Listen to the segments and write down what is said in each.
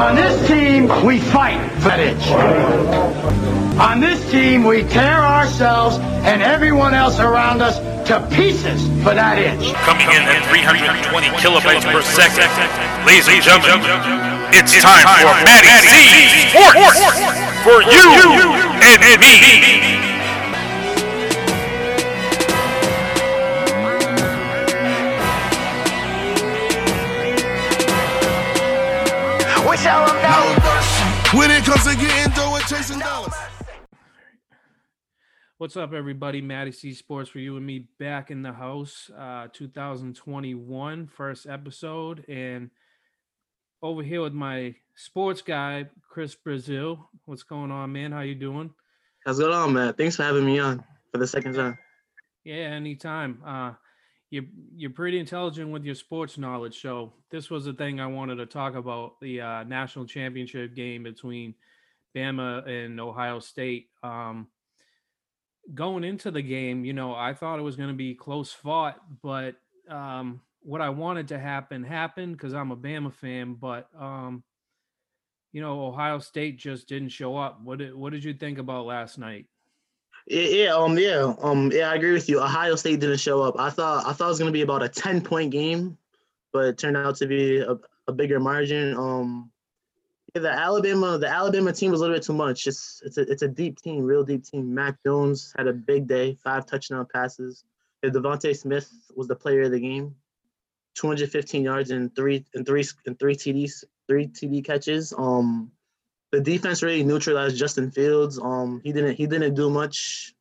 On this team, we fight for it. On this team, we tear ourselves and everyone else around us to pieces for that inch. Coming in at 320 kilobytes per second, ladies and gentlemen, it's time for Maddie C Sports for you and me. When it comes to getting dough and chasing dollars. What's up, everybody? Maddie C Sports for you and me, back in the house. 2021 first episode, and over here with my sports guy, Chris Brazil. What's going on, man? How you doing? How's it going on, man? Thanks for having me on for the second time. Yeah, anytime. You're pretty intelligent with your sports knowledge, so this was the thing I wanted to talk about, the national championship game between Bama and Ohio State. Going into the game, you know, I thought it was going to be close fought, but what I wanted to happen happened because I'm a Bama fan, but, you know, Ohio State just didn't show up. What did you think about last night? Yeah, I agree with you. Ohio State didn't show up. I thought it was gonna be about a 10-point game, but it turned out to be a bigger margin. The Alabama team was a little bit too much. It's a deep team, real deep team. Mac Jones had a big day, 5 touchdown passes. Devontae Smith was the player of the game, 215 yards and three TD catches. The defense really neutralized Justin Fields. He didn't do much.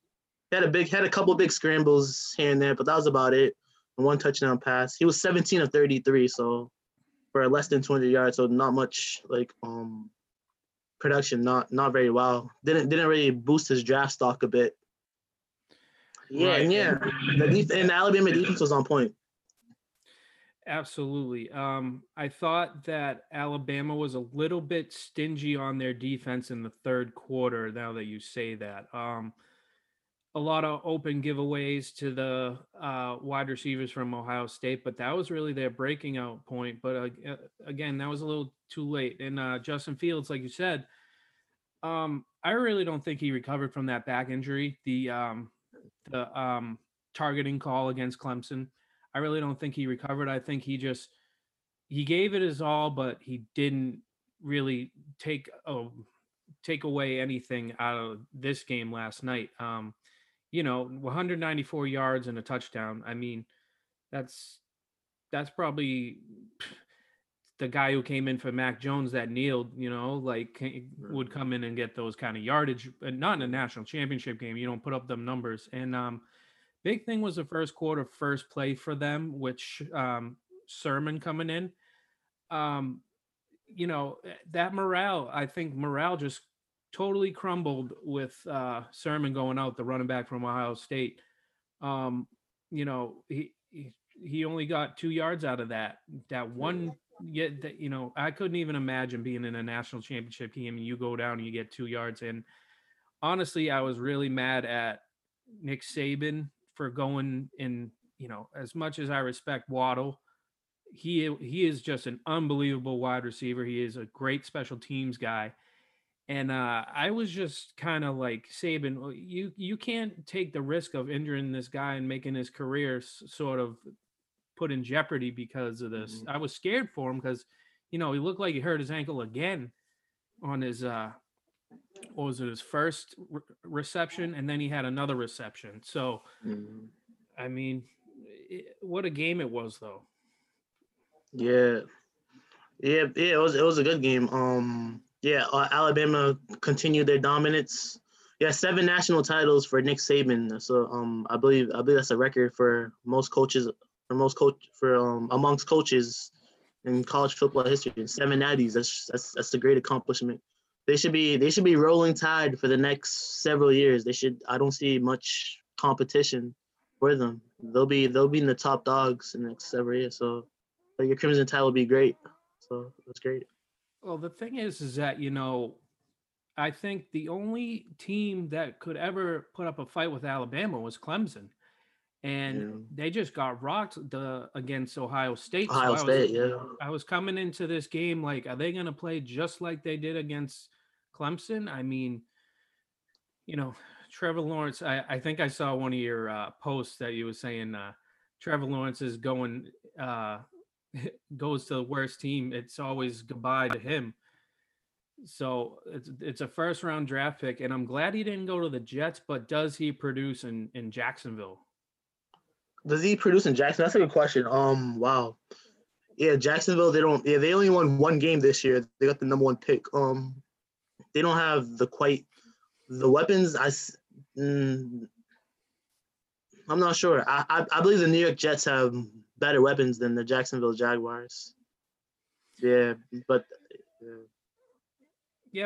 He had a couple big scrambles here and there, but that was about it. And 1 touchdown pass. He was 17 of 33, so for less than 200 yards, so not much like production, not very well. Didn't really boost his draft stock a bit. Yeah, right. Yeah. And the Alabama defense was on point. Absolutely. I thought that Alabama was a little bit stingy on their defense in the third quarter, now that you say that. A lot of open giveaways to the wide receivers from Ohio State, but that was really their breaking out point. But again, that was a little too late. And Justin Fields, like you said, I really don't think he recovered from that back injury, the targeting call against Clemson. I really don't think he recovered. I think he gave it his all, but he didn't really take away anything out of this game last night. 194 yards and a touchdown. I mean, that's probably the guy who came in for Mac Jones that kneeled, you know, like would come in and get those kind of yardage, but not in a national championship game. You don't put up them numbers. And, big thing was the first quarter, first play for them, which Sermon coming in, that morale, I think morale just totally crumbled with Sermon going out, the running back from Ohio State. He only got 2 yards out of that one. I couldn't even imagine being in a national championship game and you go down and you get 2 yards. And honestly, I was really mad at Nick Saban for going in, as much as I respect Waddle, he is just an unbelievable wide receiver. He is a great special teams guy. And I was just kind of like, Saban, you can't take the risk of injuring this guy and making his career sort of put in jeopardy because of this. Mm-hmm. I was scared for him because, he looked like he hurt his ankle again on his his first reception, and then he had another reception. So, I mean, what a game it was, though. Yeah, it was a good game. Alabama continued their dominance. Yeah, 7 national titles for Nick Saban. So, I believe that's a record for most coaches amongst coaches in college football history. 7 natties. That's a great accomplishment. They should be rolling tide for the next several years. I don't see much competition for them. They'll be in the top dogs in the next several years. So, but your Crimson Tide will be great. So that's great. Well, the thing is that I think the only team that could ever put up a fight with Alabama was Clemson, And they just got rocked against Ohio State. I was coming into this game like, are they going to play just like they did against Clemson? I mean, you know, Trevor Lawrence, I think I saw one of your posts that you were saying Trevor Lawrence is goes to the worst team. It's always goodbye to him. So it's a first round draft pick, and I'm glad he didn't go to the Jets, but does he produce in Jacksonville? Does he produce in Jacksonville? That's a good question. Wow. Yeah, Jacksonville, they only won one game this year. They got the number one pick. They don't have the weapons. I'm not sure. I believe the New York Jets have better weapons than the Jacksonville Jaguars. Yeah, but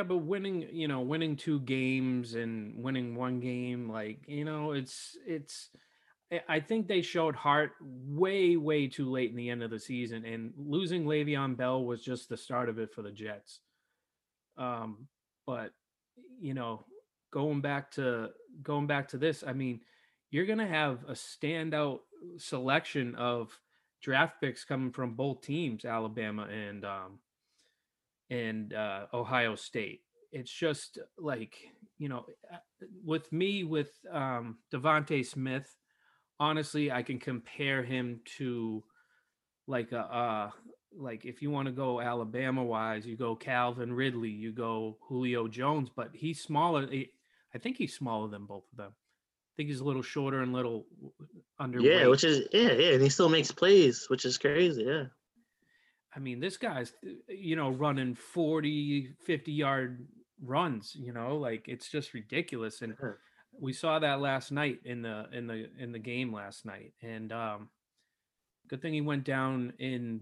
but winning two games and winning one game, it's I think they showed heart way, way too late in the end of the season, and losing Le'Veon Bell was just the start of it for the Jets. But going back to this, I mean, you're going to have a standout selection of draft picks coming from both teams, Alabama and Ohio State. It's just with Devontae Smith, honestly, I can compare him to if you want to go Alabama wise, you go Calvin Ridley, you go Julio Jones, but he's smaller. I think he's smaller than both of them. I think he's a little shorter and little underweight. Yeah, which is and he still makes plays, which is crazy. Yeah, I mean, this guy's running 40, 50-yard runs. It's just ridiculous. And we saw that last night in the game last night. And good thing he went down in.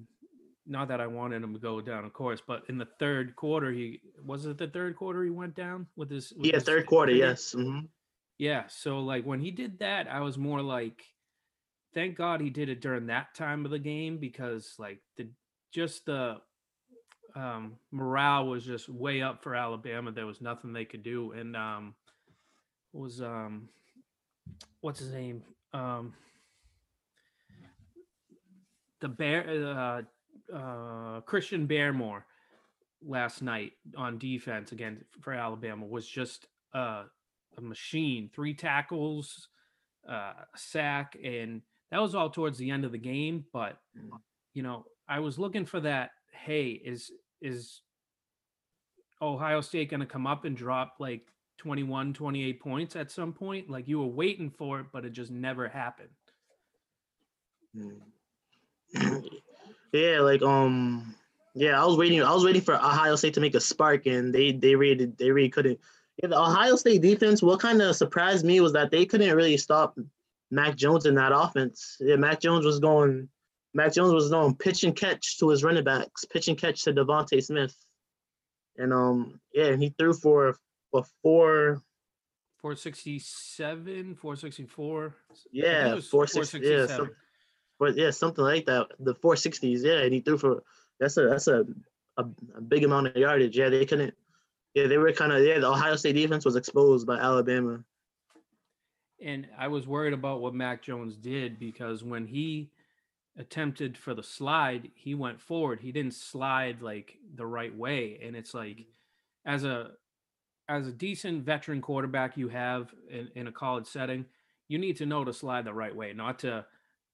Not that I wanted him to go down, of course, but in the third quarter, he went down with his. Yeah, third quarter. Yes. Mm-hmm. Yeah. So when he did that, I was more like, thank God he did it during that time of the game, because the morale was just way up for Alabama. There was nothing they could do. And what's his name? The Bear, Christian Barmore last night on defense again for Alabama was just a machine. 3 tackles, a sack, and that was all towards the end of the game. But I was looking for that. Hey, is Ohio State going to come up and drop 21, 28 points at some point? You were waiting for it, but it just never happened. Yeah, I was waiting for Ohio State to make a spark, and they really couldn't. Yeah, the Ohio State defense, what kind of surprised me was that they couldn't really stop Mac Jones in that offense. Yeah, Mac Jones was going pitch and catch to his running backs, pitch and catch to Devontae Smith. And and he threw for 467, 464. Yeah, 467. Yeah, something like that. The 460s, and he threw for that's a big amount of yardage. Yeah, they couldn't. Yeah, they were the Ohio State defense was exposed by Alabama. And I was worried about what Mac Jones did, because when he attempted for the slide, he went forward. He didn't slide the right way. And it's as a decent veteran quarterback you have in a college setting, you need to know to slide the right way, not to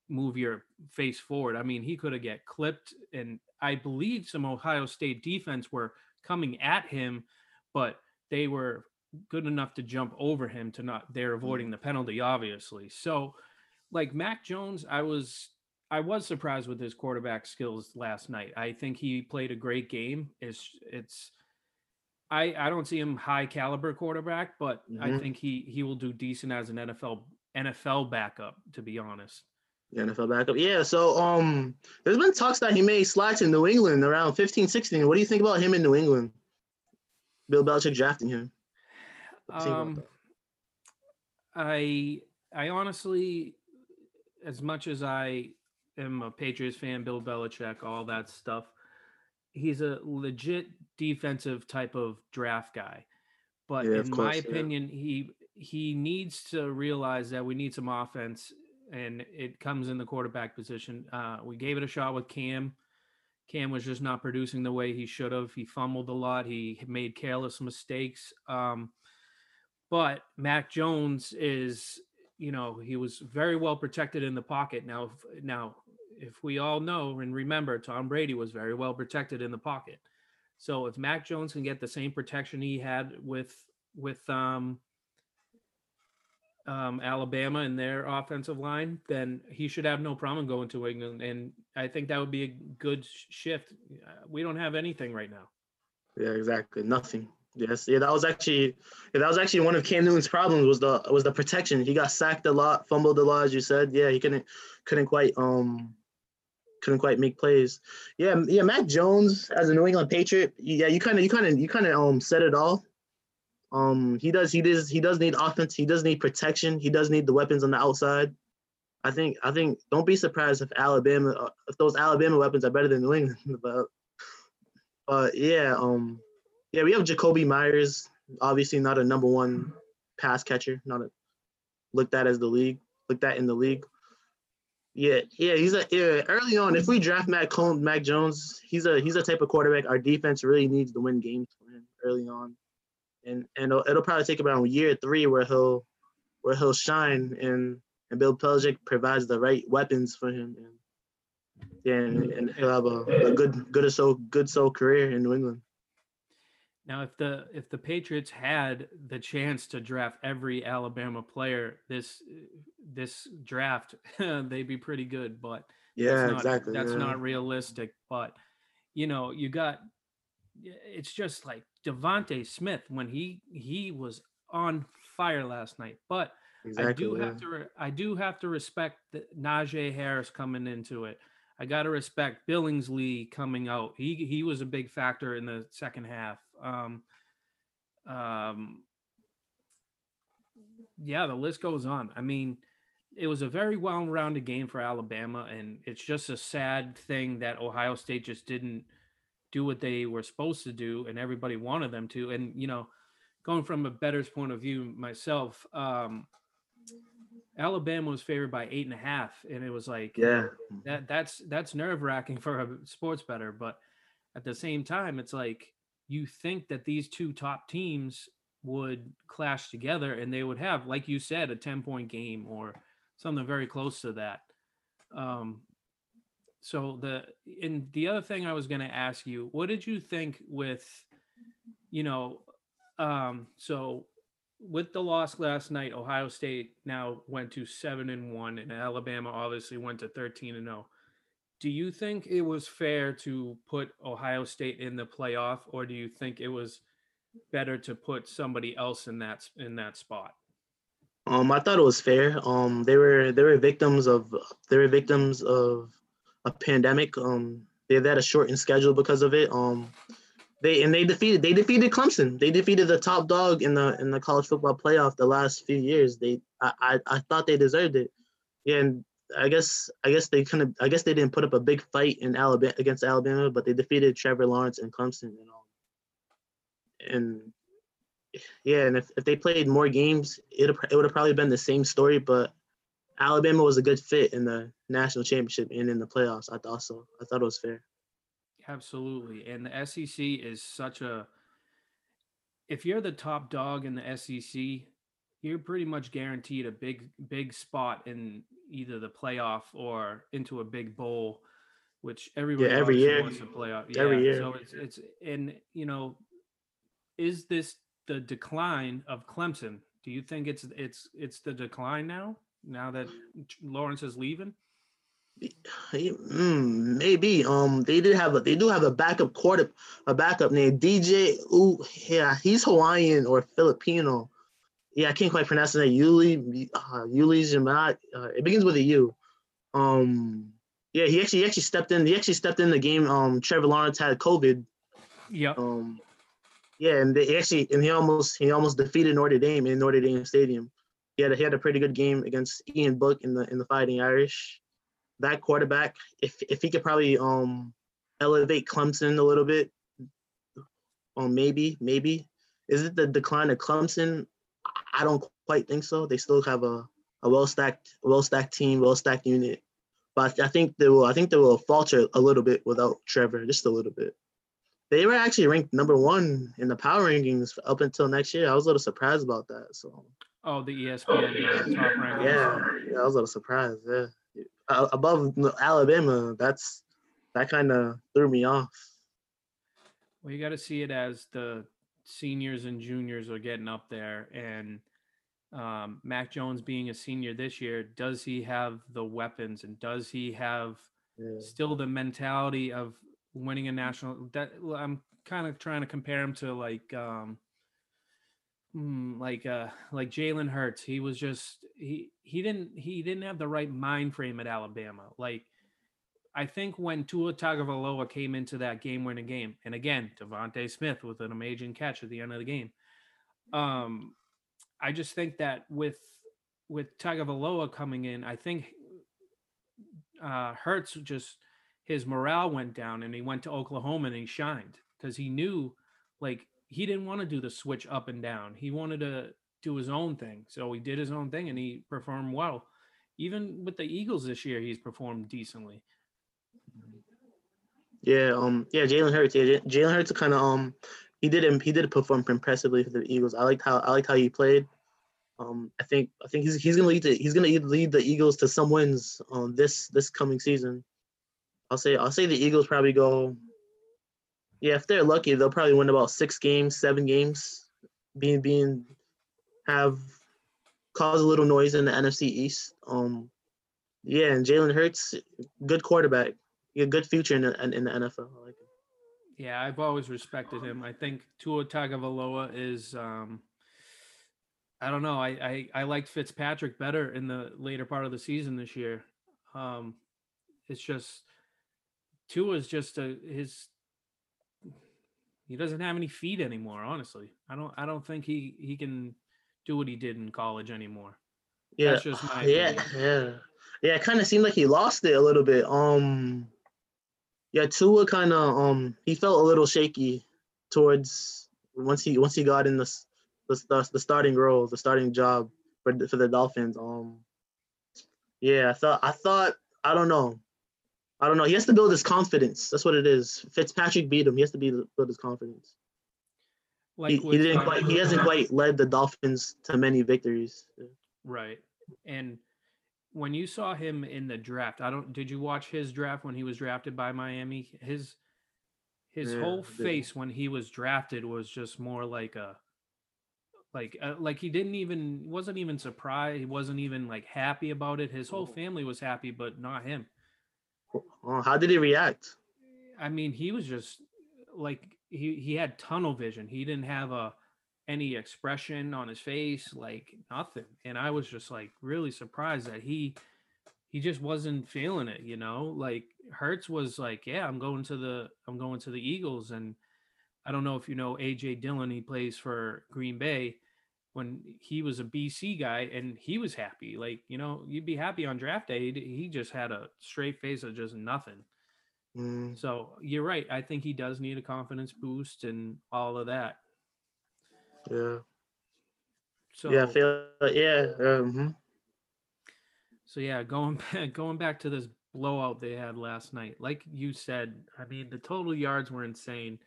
move your face forward. I mean, he could have get clipped, and I believe some Ohio State defense were coming at him, but they were good enough to jump over him they're avoiding the penalty, obviously. So Mac Jones, I was surprised with his quarterback skills last night. I think he played a great game. I don't see him high caliber quarterback, but I think he will do decent as an NFL backup, to be honest. The NFL backup. Yeah, so there's been talks that he may slide to New England around 15, 16. What do you think about him in New England? Bill Belichick drafting him. I honestly, as much as I am a Patriots fan, Bill Belichick, all that stuff, he's a legit defensive type of draft guy. But in my opinion, he needs to realize that we need some offense and it comes in the quarterback position. We gave it a shot with Cam. Cam was just not producing the way he should have. He fumbled a lot. He made careless mistakes. But Mac Jones is, you know, he was very well protected in the pocket. Now, if we all know and remember, Tom Brady was very well protected in the pocket. So if Mac Jones can get the same protection he had with Alabama and their offensive line, then he should have no problem going to England. And I think that would be a good shift. We don't have anything right now. Yeah, exactly. Nothing. Yes. Yeah, that was actually one of Cam Newton's problems was the protection. He got sacked a lot, fumbled a lot, as you said. Yeah, he couldn't quite make plays. Yeah, Mac Jones as a New England Patriot. Yeah, you kind of said it all. He does need offense. He does need protection. He does need the weapons on the outside. I think don't be surprised if those Alabama weapons are better than New England. But we have Jacoby Myers, obviously not a number one pass catcher, not looked at in the league. Yeah, early on, if we draft Mac Jones, he's a type of quarterback our defense really needs to win games early on. And it'll probably take about year three where he'll shine and Bill Belichick provides the right weapons for him and he'll have a good career in New England. Now, if the Patriots had the chance to draft every Alabama player this draft, they'd be pretty good. But yeah, that's not realistic. But it's just like Devontae Smith when he was on fire last night. But exactly, I do have to respect the Najee Harris coming into it. I got to respect Billingsley coming out. He was a big factor in the second half. The list goes on. I mean, it was a very well-rounded game for Alabama, and it's just a sad thing that Ohio State just didn't do what they were supposed to do, and everybody wanted them to. And, going from a bettor's point of view myself, Alabama was favored by 8.5, and it was like, that's nerve-wracking for a sports bettor. But at the same time, it's like, you think that these two top teams would clash together and they would have, like you said, a 10-point game or something very close to that. So the other thing I was going to ask you, what did you think with the loss last night? Ohio State now went to 7-1 and Alabama obviously went to 13-0. Do you think it was fair to put Ohio State in the playoff, or do you think it was better to put somebody else in that spot? I thought it was fair. They were victims of a pandemic. They had a shortened schedule because of it. They defeated Clemson. They defeated the top dog in the college football playoff the last few years. I thought they deserved it. Yeah, and I guess they didn't put up a big fight in Alabama against Alabama, but they defeated Trevor Lawrence and Clemson and if they played more games, it would have probably been the same story. But Alabama was a good fit in the national championship and in the playoffs. I thought it was fair. Absolutely, and the SEC is such a. If you're the top dog in the SEC, you're pretty much guaranteed a big spot in either the playoff or into a big bowl, which everybody wants to play out. Yeah, every year. So it's is this the decline of Clemson? Do you think it's the decline now that Lawrence is leaving? Maybe. They do have a backup named DJ. Ooh, yeah, he's Hawaiian or Filipino. Yeah, I can't quite pronounce it. Yuli's Jamat. It begins with a U. He actually stepped in. He actually stepped in the game. Trevor Lawrence had COVID. Yeah. He almost defeated Notre Dame in Notre Dame Stadium. He had a pretty good game against Ian Book in the Fighting Irish. That quarterback, if he could probably elevate Clemson a little bit, maybe is it the decline of Clemson? I don't quite think so. They still have a a well-stacked team, well-stacked unit. But I think they will falter a little bit without Trevor, just a little bit. They were actually ranked number one in the power rankings up until next year. I was a little surprised about that. So. Oh, the ESPN top rankings. Yeah, I was a little surprised. Yeah, above Alabama, that kind of threw me off. Well, you got to see it as the seniors and juniors are getting up there, and Mac Jones being a senior this year, does he have the weapons and does he have still the mentality of winning a national? That I'm kind of trying to compare him to like Jalen Hurts. He was just he didn't have the right mind frame at Alabama. Like, I think when Tua Tagovailoa came into that game-winning game, and again, Devontae Smith with an amazing catch at the end of the game. I just think that with Tagovailoa coming in, I think Hurts just his morale went down, and he went to Oklahoma and he shined because he knew, like, he didn't want to do the switch up and down. He wanted to do his own thing, so he did his own thing and he performed well. Even with the Eagles this year, he's performed decently. Yeah, Jalen Hurts. Yeah, Jalen Hurts kind of he did perform impressively for the Eagles. I liked how he played. I think he's gonna lead the Eagles to some wins this coming season. I'll say the Eagles probably go. Yeah, if they're lucky, they'll probably win about 6 games, 7 games, cause a little noise in the NFC East. Yeah, and Jalen Hurts, good quarterback. A good future in the NFL. I like it. Yeah, I've always respected him. I think Tua Tagovailoa is, I don't know. I liked Fitzpatrick better in the later part of the season this year. It's just Tua's just he doesn't have any feet anymore. Honestly, I don't think he can do what he did in college anymore. Yeah, that's just my opinion. Yeah. It kind of seemed like he lost it a little bit. Yeah, Tua kind of he felt a little shaky towards once he got in the starting role, the starting job for the Dolphins. Yeah, I thought I don't know. He has to build his confidence. That's what it is. Fitzpatrick beat him. He has to build his confidence. Like he hasn't quite led the Dolphins to many victories. Right, and when you saw him in the draft, did you watch his draft when he was drafted by Miami? His whole face when he was drafted was just more like he wasn't even surprised. He wasn't even like happy about it. His whole family was happy, but not him. How did he react? I mean, he was just like, he had tunnel vision. He didn't have any expression on his face, like nothing. And I was just like really surprised that he just wasn't feeling it, you know? Like Hurts was like, yeah, I'm going to the Eagles. And I don't know if you know AJ Dillon, he plays for Green Bay. When he was a BC guy and he was happy, like, you know, you'd be happy on draft day. He just had a straight face of just nothing. Mm. So you're right. I think he does need a confidence boost and all of that. Yeah. So yeah, I feel yeah. So yeah, going back to this blowout they had last night. Like you said, I mean, the total yards were insane.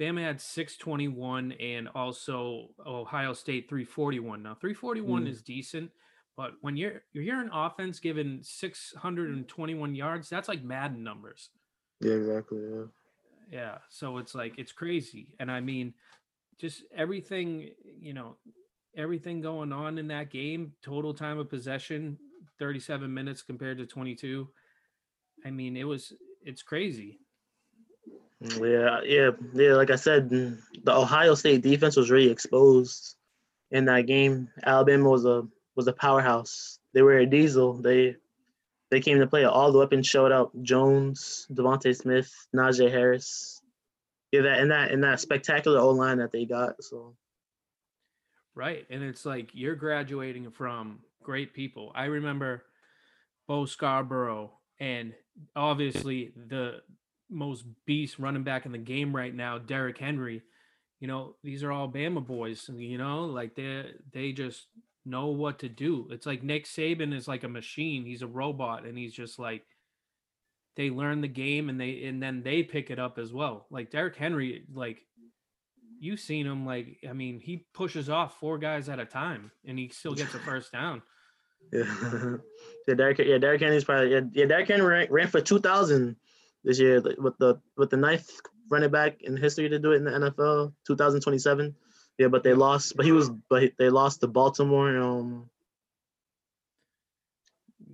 Bama had 621 and also Ohio State 341. Now 341 is decent, but when you're an offense given 621 yards, that's like Madden numbers. Yeah, exactly. Yeah. So it's like it's crazy, and I mean. Just everything, you know, everything going on in that game, total time of possession, 37 minutes compared to 22. I mean, it's crazy. Yeah. Like I said, the Ohio State defense was really exposed in that game. Alabama was a powerhouse. They were a diesel. They came to play. All the weapons showed up. Jones, Devontae Smith, Najee Harris. Yeah, that spectacular O-line that they got. So, right, and it's like you're graduating from great people. I remember Bo Scarborough, and obviously the most beast running back in the game right now, Derrick Henry. You know, these are all Bama boys. You know, like they just know what to do. It's like Nick Saban is like a machine. He's a robot, and he's just like, they learn the game and then they pick it up as well. Like Derrick Henry, like you've seen him, like, I mean, he pushes off four guys at a time and he still gets a first down. Yeah. Derrick Henry ran for 2,000 this year with the ninth running back in history to do it in the NFL, 2027. Yeah, but they lost. But they lost to Baltimore.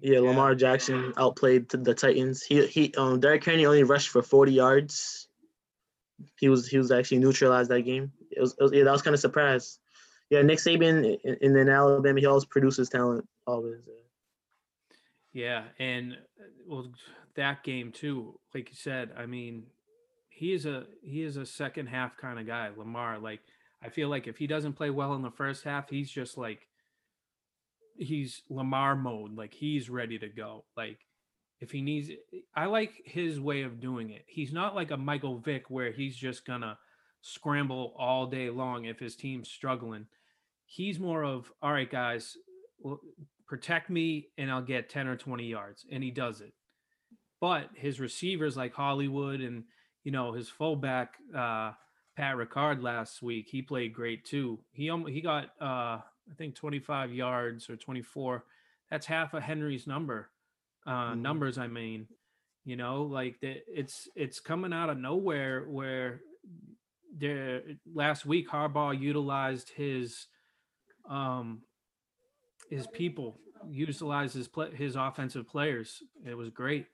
Lamar Jackson outplayed the Titans. Derrick Henry only rushed for 40 yards. He was actually neutralized that game. It was that was kind of surprise. Yeah, Nick Saban in Alabama, he always produces talent. Always. Yeah, and well, that game too. Like you said, I mean, he is a second half kind of guy. Lamar, like. I feel like if he doesn't play well in the first half, he's just like, he's Lamar mode. Like he's ready to go. Like if he needs, I like his way of doing it. He's not like a Michael Vick where he's just gonna scramble all day long. If his team's struggling, he's more of, all right, guys, protect me and I'll get 10 or 20 yards. And he does it. But his receivers like Hollywood and, you know, his fullback, Pat Ricard last week, he played great too. He got I think 25 yards or 24. That's half of Henry's numbers. I mean, you know, like that. It's coming out of nowhere. Where there last week, Harbaugh utilized his people, utilized his offensive players. It was great.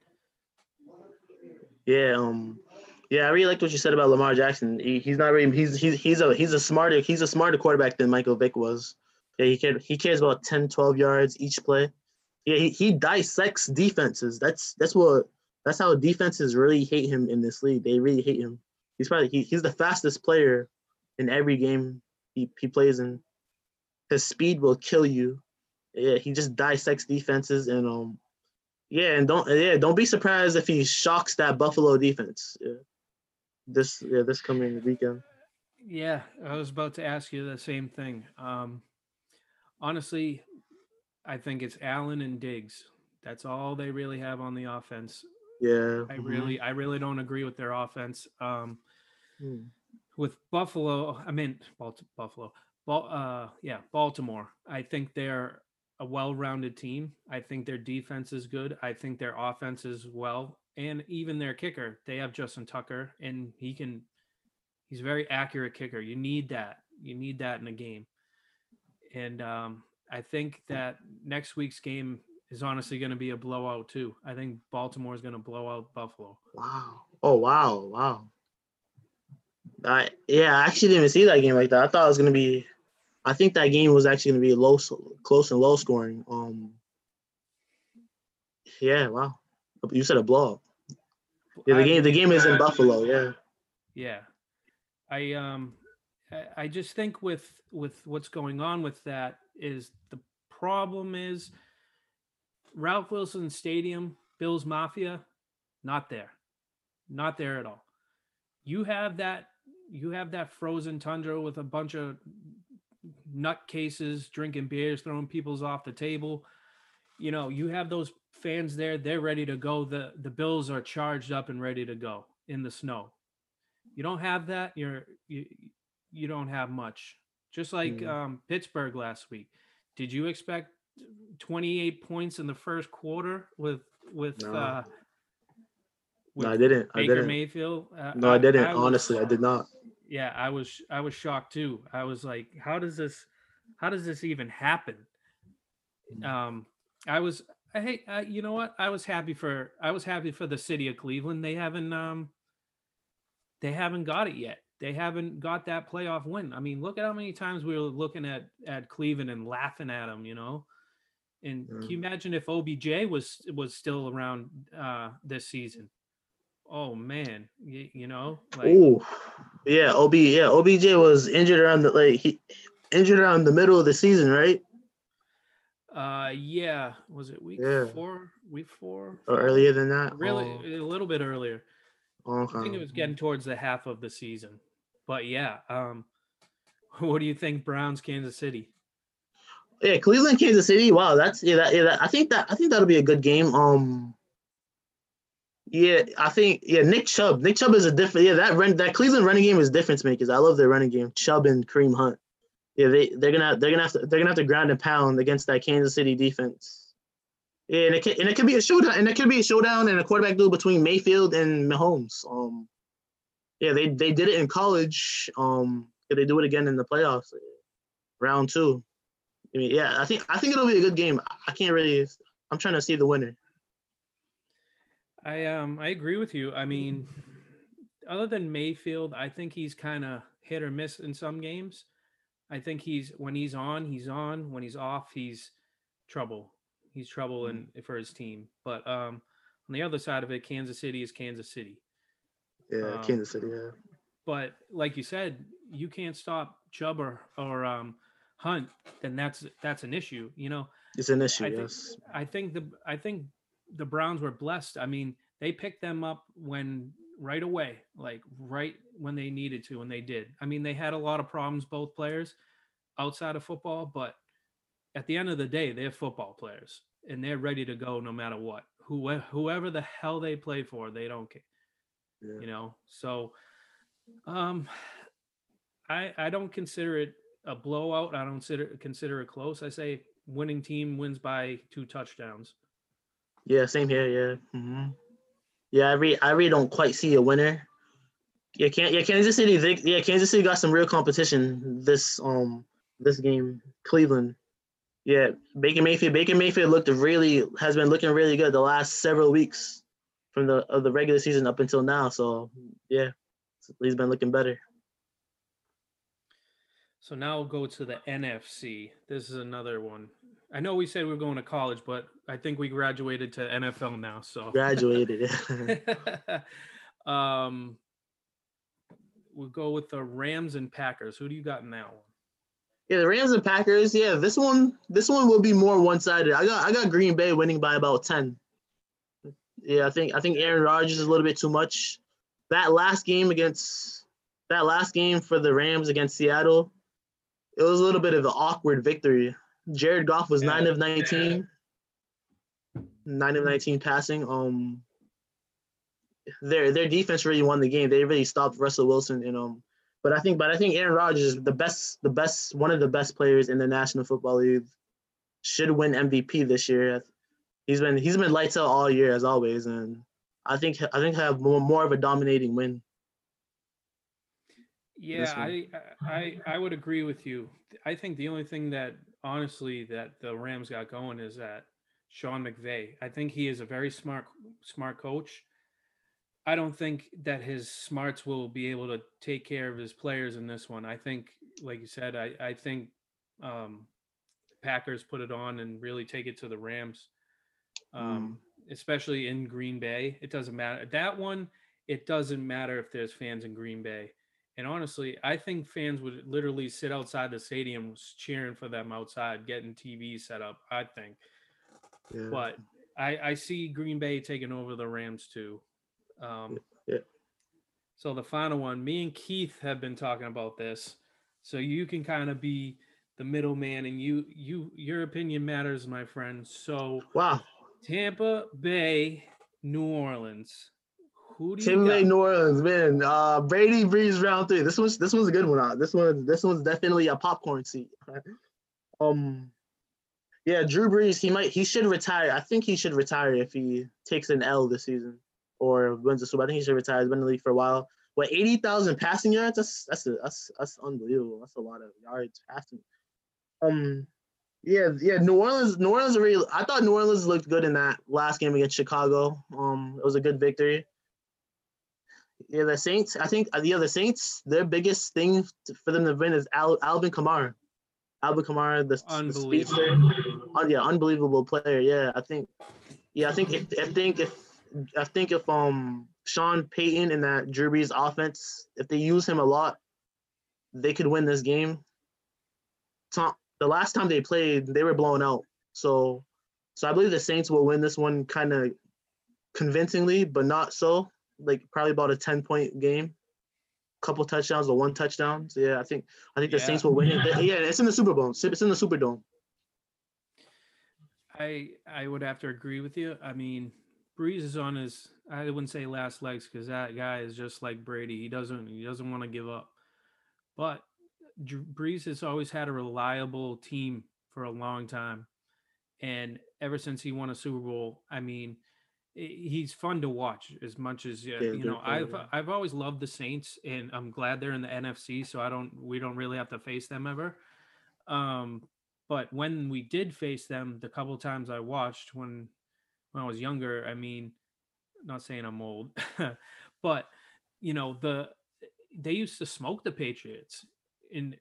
Yeah. Yeah, I really liked what you said about Lamar Jackson. He's a smarter quarterback than Michael Vick was. Yeah, he cares about 10, 12 yards each play. Yeah, he dissects defenses. That's how defenses really hate him in this league. They really hate him. He's the fastest player in every game he plays in. His speed will kill you. Yeah, he just dissects defenses and don't be surprised if he shocks that Buffalo defense. Yeah. This coming weekend. Yeah, I was about to ask you the same thing. Honestly, I think it's Allen and Diggs. That's all they really have on the offense. Yeah, I really don't agree with their offense. With Buffalo, I mean Buffalo. Baltimore. I think they're a well-rounded team. I think their defense is good. I think their offense is well. And even their kicker, they have Justin Tucker, and he's a very accurate kicker. You need that. You need that in a game. And I think that next week's game is honestly going to be a blowout too. I think Baltimore is going to blow out Buffalo. Wow. Oh, wow. I actually didn't see that game like that. I thought it was going to be – I think that game was actually going to be close and low scoring. Yeah, wow. You said a blowout. Yeah, the game is in Buffalo. Yeah. Yeah, I just think with what's going on with that is the problem is Ralph Wilson Stadium, Bills Mafia, not there at all. You have that frozen tundra with a bunch of nutcases drinking beers, throwing people's off the table. You know, you have those fans there, they're ready to go. The Bills are charged up and ready to go in the snow. You don't have that. You don't have much. Just like Pittsburgh last week. Did you expect 28 points in the first quarter with no. No, I didn't. Baker Mayfield? No, I didn't. Honestly, I did not. Yeah, I was shocked too. I was like, how does this even happen? You know what? I was happy for the city of Cleveland. They haven't got it yet. They haven't got that playoff win. I mean, look at how many times we were looking at Cleveland and laughing at them, you know. And Can you imagine if OBJ was still around this season? Oh man, you know. Like, oh, yeah. OBJ was injured around the middle of the season, right? Was it week four? Week four? Or earlier than that? Really, a little bit earlier. Okay. I think it was getting towards the half of the season. But yeah, what do you think, Browns, Kansas City? Yeah, Cleveland, Kansas City. Wow, that's I think that'll be a good game. Nick Chubb. Nick Chubb is a different. Yeah, that Cleveland running game is difference makers. I love their running game. Chubb and Kareem Hunt. Yeah, they're gonna have to ground and pound against that Kansas City defense. Yeah, and it could be a showdown. And it could be a showdown and a quarterback duel between Mayfield and Mahomes. Yeah, they did it in college. Could they do it again in the playoffs? Round two. I mean, yeah, I think it'll be a good game. I'm trying to see the winner. I agree with you. I mean, other than Mayfield, I think he's kind of hit or miss in some games. I think when he's on, he's on. When he's off, he's trouble. He's trouble for his team. But on the other side of it, Kansas City is Kansas City. Yeah, Kansas City, yeah. But like you said, you can't stop Chubb or Hunt, then that's an issue, you know. It's an issue, yes. I think the Browns were blessed. I mean, they picked them up right away, like right when they needed to, and they did. I mean, they had a lot of problems, both players, outside of football, but at the end of the day, they're football players, and they're ready to go no matter what. Whoever the hell they play for, they don't care, yeah. You know. So, I don't consider it a blowout. I don't consider it close. I say winning team wins by 2 touchdowns. Yeah, same here. Yeah, mm-hmm. Yeah. I really don't quite see a winner. Yeah, Kansas City. Kansas City got some real competition this game. Cleveland. Yeah, Baker Mayfield. Baker Mayfield has been looking really good the last several weeks from the regular season up until now. So yeah, he's been looking better. So now we'll go to the NFC. This is another one. I know we said we were going to college, but I think we graduated to NFL now. So graduated. We'll go with the Rams and Packers. Who do you got in that one? Yeah, the Rams and Packers. Yeah, this one will be more one-sided. I got Green Bay winning by about 10. Yeah, I think Aaron Rodgers is a little bit too much. That last game for the Rams against Seattle. It was a little bit of an awkward victory. Jared Goff was 9 of 19 passing. Their defense really won the game. They really stopped Russell Wilson and but I think Aaron Rodgers is one of the best players in the National Football League, should win MVP this year. He's been lights out all year as always, and I think he'll have more of a dominating win. Yeah, I would agree with you. I think the only thing that the Rams got going is that Sean McVay. I think he is a very smart coach. I don't think that his smarts will be able to take care of his players in this one. I think, like you said, I think Packers put it on and really take it to the Rams, especially in Green Bay. It doesn't matter. That one, it doesn't matter if there's fans in Green Bay. And honestly, I think fans would literally sit outside the stadium cheering for them outside, getting TV set up, I think. Yeah. But I see Green Bay taking over the Rams too. Yeah. So the final one, me and Keith have been talking about this. So you can kind of be the middleman, and your opinion matters, my friend. So wow. Tampa Bay, New Orleans. Tampa Bay, New Orleans, man. Brady Breeze round 3. This one's a good one. This one's definitely a popcorn seat. Yeah, Drew Brees. He should retire. I think he should retire if he takes an L this season or wins the Super Bowl. I think he should retire. He's been in the league for a while. 80,000 passing yards? That's unbelievable. That's a lot of yards passing. Yeah. New Orleans. I thought New Orleans looked good in that last game against Chicago. It was a good victory. Yeah, the Saints. I think the Saints. Their biggest thing for them to win is Alvin Kamara. Alvin Kamara, the speedster. Yeah, unbelievable player. Yeah, I think if Sean Payton and that Drew Brees offense, if they use him a lot, they could win this game. The last time they played, they were blown out. So I believe the Saints will win this one, kind of convincingly, but not so. Like probably about a 10-point game, couple touchdowns or 1 touchdown. So yeah, I think the Saints will win it. Yeah, it's in the Superdome. I would have to agree with you. I mean, Brees is on his, I wouldn't say last legs, because that guy is just like Brady. He doesn't want to give up. But Brees has always had a reliable team for a long time. And ever since he won a Super Bowl, I mean, he's fun to watch as much as, I've always loved the Saints, and I'm glad they're in the NFC. So we don't really have to face them ever. But when we did face them, the couple times I watched when I was younger, I mean, not saying I'm old, but they used to smoke the Patriots in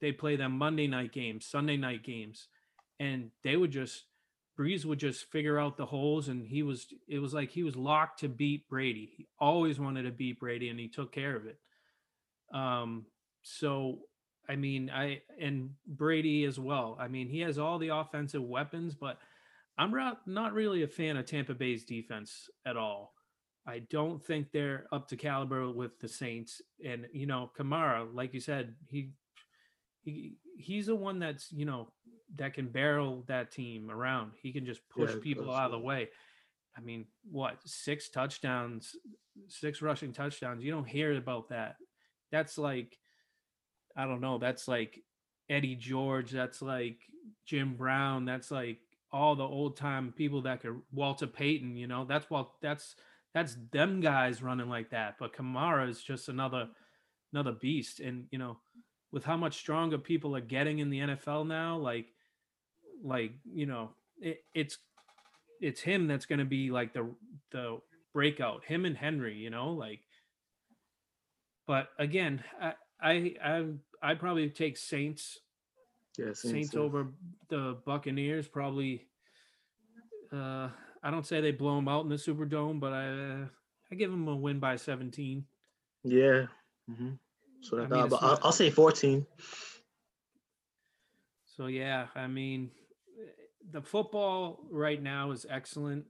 they play them Monday night games, Sunday night games, and they would just, Brees would just figure out the holes, and it was like he was locked to beat Brady. He always wanted to beat Brady, and he took care of it. So I mean, and Brady as well. I mean, he has all the offensive weapons, but I'm not really a fan of Tampa Bay's defense at all. I don't think they're up to caliber with the Saints. And, Kamara, like you said, he's the one that's, that can barrel that team around. He can just push people out of the way. I mean, what, 6 rushing touchdowns? You don't hear about that. That's like, I don't know. That's like Eddie George. That's like Jim Brown. That's like all the old time people that could, Walter Payton, that's them guys running like that. But Kamara is just another beast. And, with how much stronger people are getting in the NFL now, it's him that's going to be like the breakout, him and Henry, but again, I probably take Saints. Yeah, Saints over the Buccaneers probably. I don't say they blow them out in the Superdome, but I give them a win by 17. Yeah, mm-hmm. So I'll say 14. So yeah, I mean, the football right now is excellent,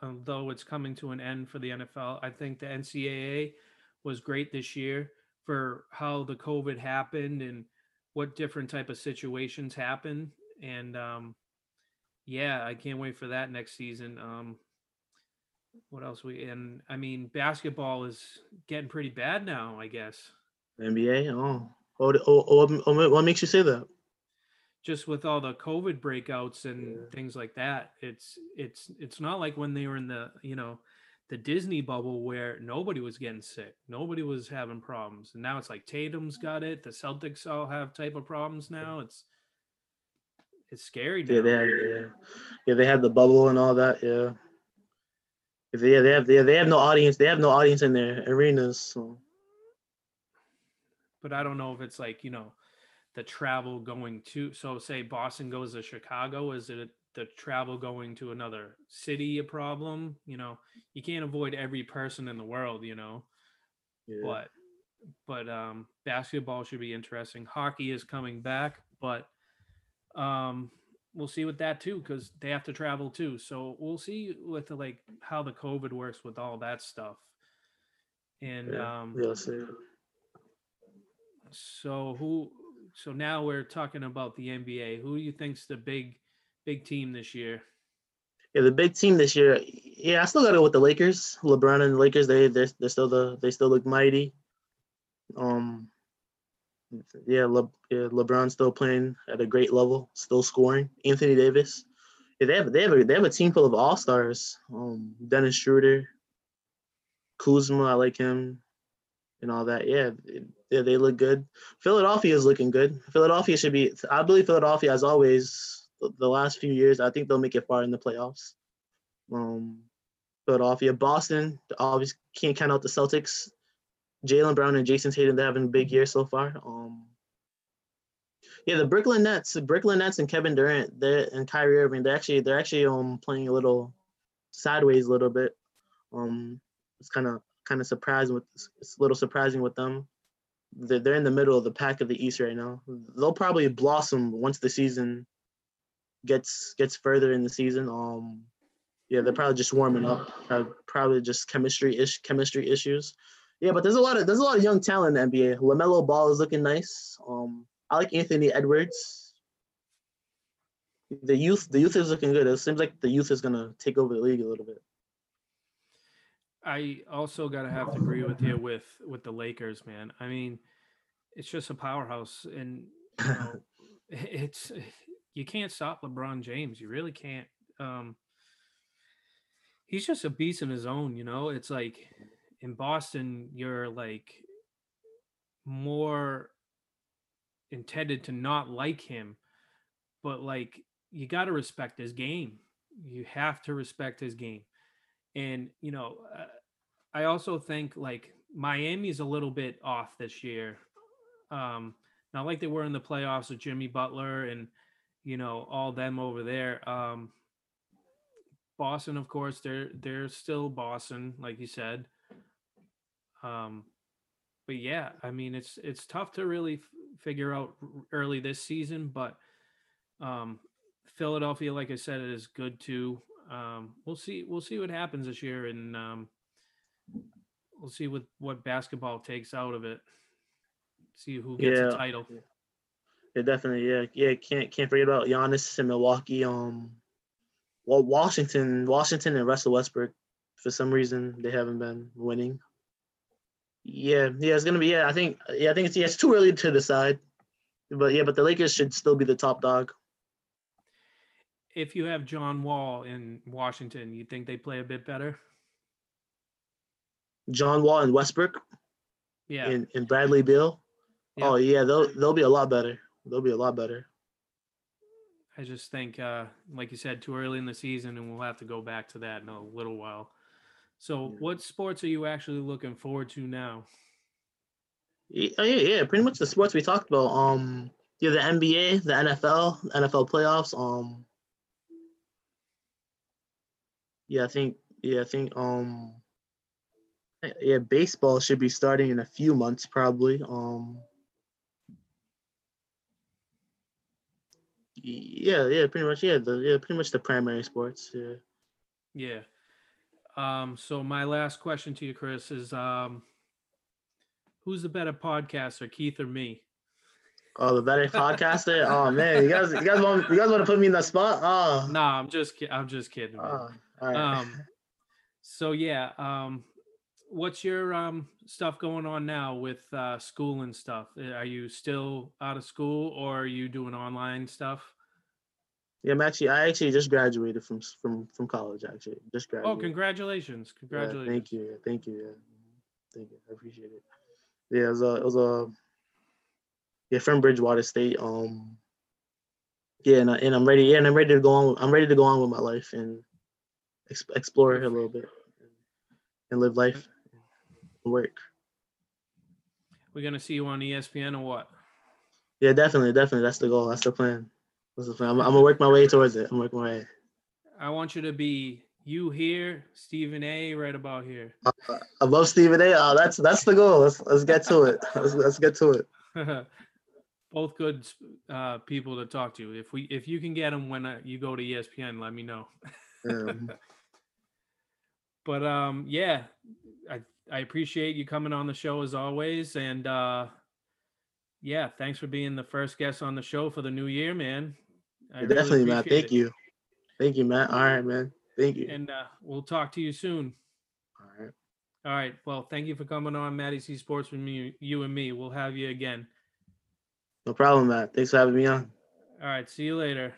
although it's coming to an end for the NFL. I think the NCAA was great this year for how the COVID happened and what different type of situations happen. And I can't wait for that next season. What else basketball is getting pretty bad now, I guess. NBA? Oh, what makes you say that? Just with all the COVID breakouts and things like that. It's not like when they were in the Disney bubble where nobody was getting sick. Nobody was having problems. And now it's like Tatum's got it. The Celtics all have type of problems now. It's scary now. They have the bubble and all that. Yeah. They have no audience. They have no audience in their arenas. So. But I don't know if it's like, the travel going to, so say Boston goes to Chicago, is it the travel going to another city a problem? You can't avoid every person in the world, but basketball should be interesting. Hockey is coming back, but we'll see with that too, because they have to travel too. So we'll see with how the COVID works with all that stuff. And so now we're talking about the NBA. Who do you think's the big team this year? Yeah, the big team this year. Yeah, I still got it with the Lakers. LeBron and the Lakers. They still look mighty. LeBron's still playing at a great level. Still scoring. Anthony Davis. Yeah, they have a team full of all stars. Dennis Schroeder, Kuzma. I like him, and all that. Yeah, they look good. Philadelphia is looking good. I believe Philadelphia, as always. The last few years, I think they'll make it far in the playoffs. Philadelphia, Boston, obviously can't count out the Celtics. Jaylen Brown and Jason Tatum, they're having a big year so far. The Brooklyn Nets and Kevin Durant and Kyrie Irving, they're actually playing a little sideways. It's kind of surprising with them. They're in the middle of the pack of the East right now. They'll probably blossom once the season gets further in the season. They're probably just warming up, probably just chemistry issues. But there's a lot of young talent in the NBA. LaMelo Ball is looking nice. I like Anthony Edwards. the youth is looking good. It seems like the youth is going to take over the league a little bit. I also got to have to agree with you with the Lakers, man. I mean, it's just a powerhouse, and you know, you can't stop LeBron James. You really can't. He's just a beast in his own, you know. It's like in Boston, you're like more intended to not like him, but like you got to respect his game. You have to respect his game. And, you know, I also think like Miami's a little bit off this year. Not like they were in the playoffs with Jimmy Butler and, you know, all them over there. Boston, of course, they're still Boston, like you said. But yeah, I mean, it's tough to really figure out early this season, but Philadelphia, like I said, it is good too. We'll see what happens this year, and we'll see what basketball takes out of it. See who gets the title. Yeah, definitely. Yeah. Can't forget about Giannis and Milwaukee. Well, Washington and Russell Westbrook. For some reason, they haven't been winning. Yeah. It's gonna be. I think it's. Yeah, it's too early to decide. But the Lakers should still be the top dog. If you have John Wall in Washington, you think they play a bit better? John Wall and Westbrook? Yeah. And Bradley Beal? Yeah. Oh, yeah, they'll be a lot better. I just think, like you said, too early in the season, and we'll have to go back to that in a little while. So what sports are you actually looking forward to now? Yeah, pretty much the sports we talked about. Yeah, the NBA, the NFL playoffs. I think baseball should be starting in a few months probably. Pretty much the primary sports. Yeah. So my last question to you, Chris, is who's the better podcaster, Keith or me? Oh, the better podcaster. Oh man, you guys want to put me in that spot? Oh. No, I'm just kidding. Oh. All right. What's your stuff going on now with school and stuff? Are you still out of school, or are you doing online stuff? Yeah, I actually just graduated from college. Oh, congratulations. Yeah, thank you. Yeah. Thank you. I appreciate it. Yeah, it was from Bridgewater State. And I'm ready. Yeah, and I'm ready to go on with my life and explore a little bit and live life and work. We're going to see you on ESPN or what? Yeah, definitely. That's the goal. That's the plan. I'm going to work my way towards it. I want you to be you here, Stephen A, right about here. I love Stephen A. Oh, that's the goal. Let's get to it. Let's get to it. Both good people to talk to. If you can get them when you go to ESPN, let me know. But I appreciate you coming on the show as always, and thanks for being the first guest on the show for the new year, man. Definitely, Matt. Thank you, Matt. All right, man. Thank you. And we'll talk to you soon. All right. Well, thank you for coming on Matty C Sports with me, you and me. We'll have you again. No problem, Matt. Thanks for having me on. All right. See you later.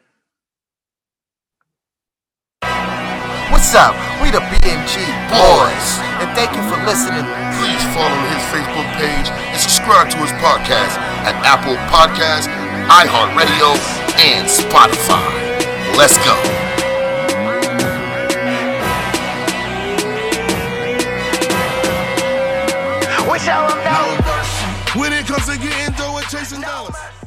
What's up? We the BMG Boys, and thank you for listening. Please follow his Facebook page and subscribe to his podcast at Apple Podcasts, iHeartRadio, and Spotify. Let's go. When it comes to getting dough and chasing dollars.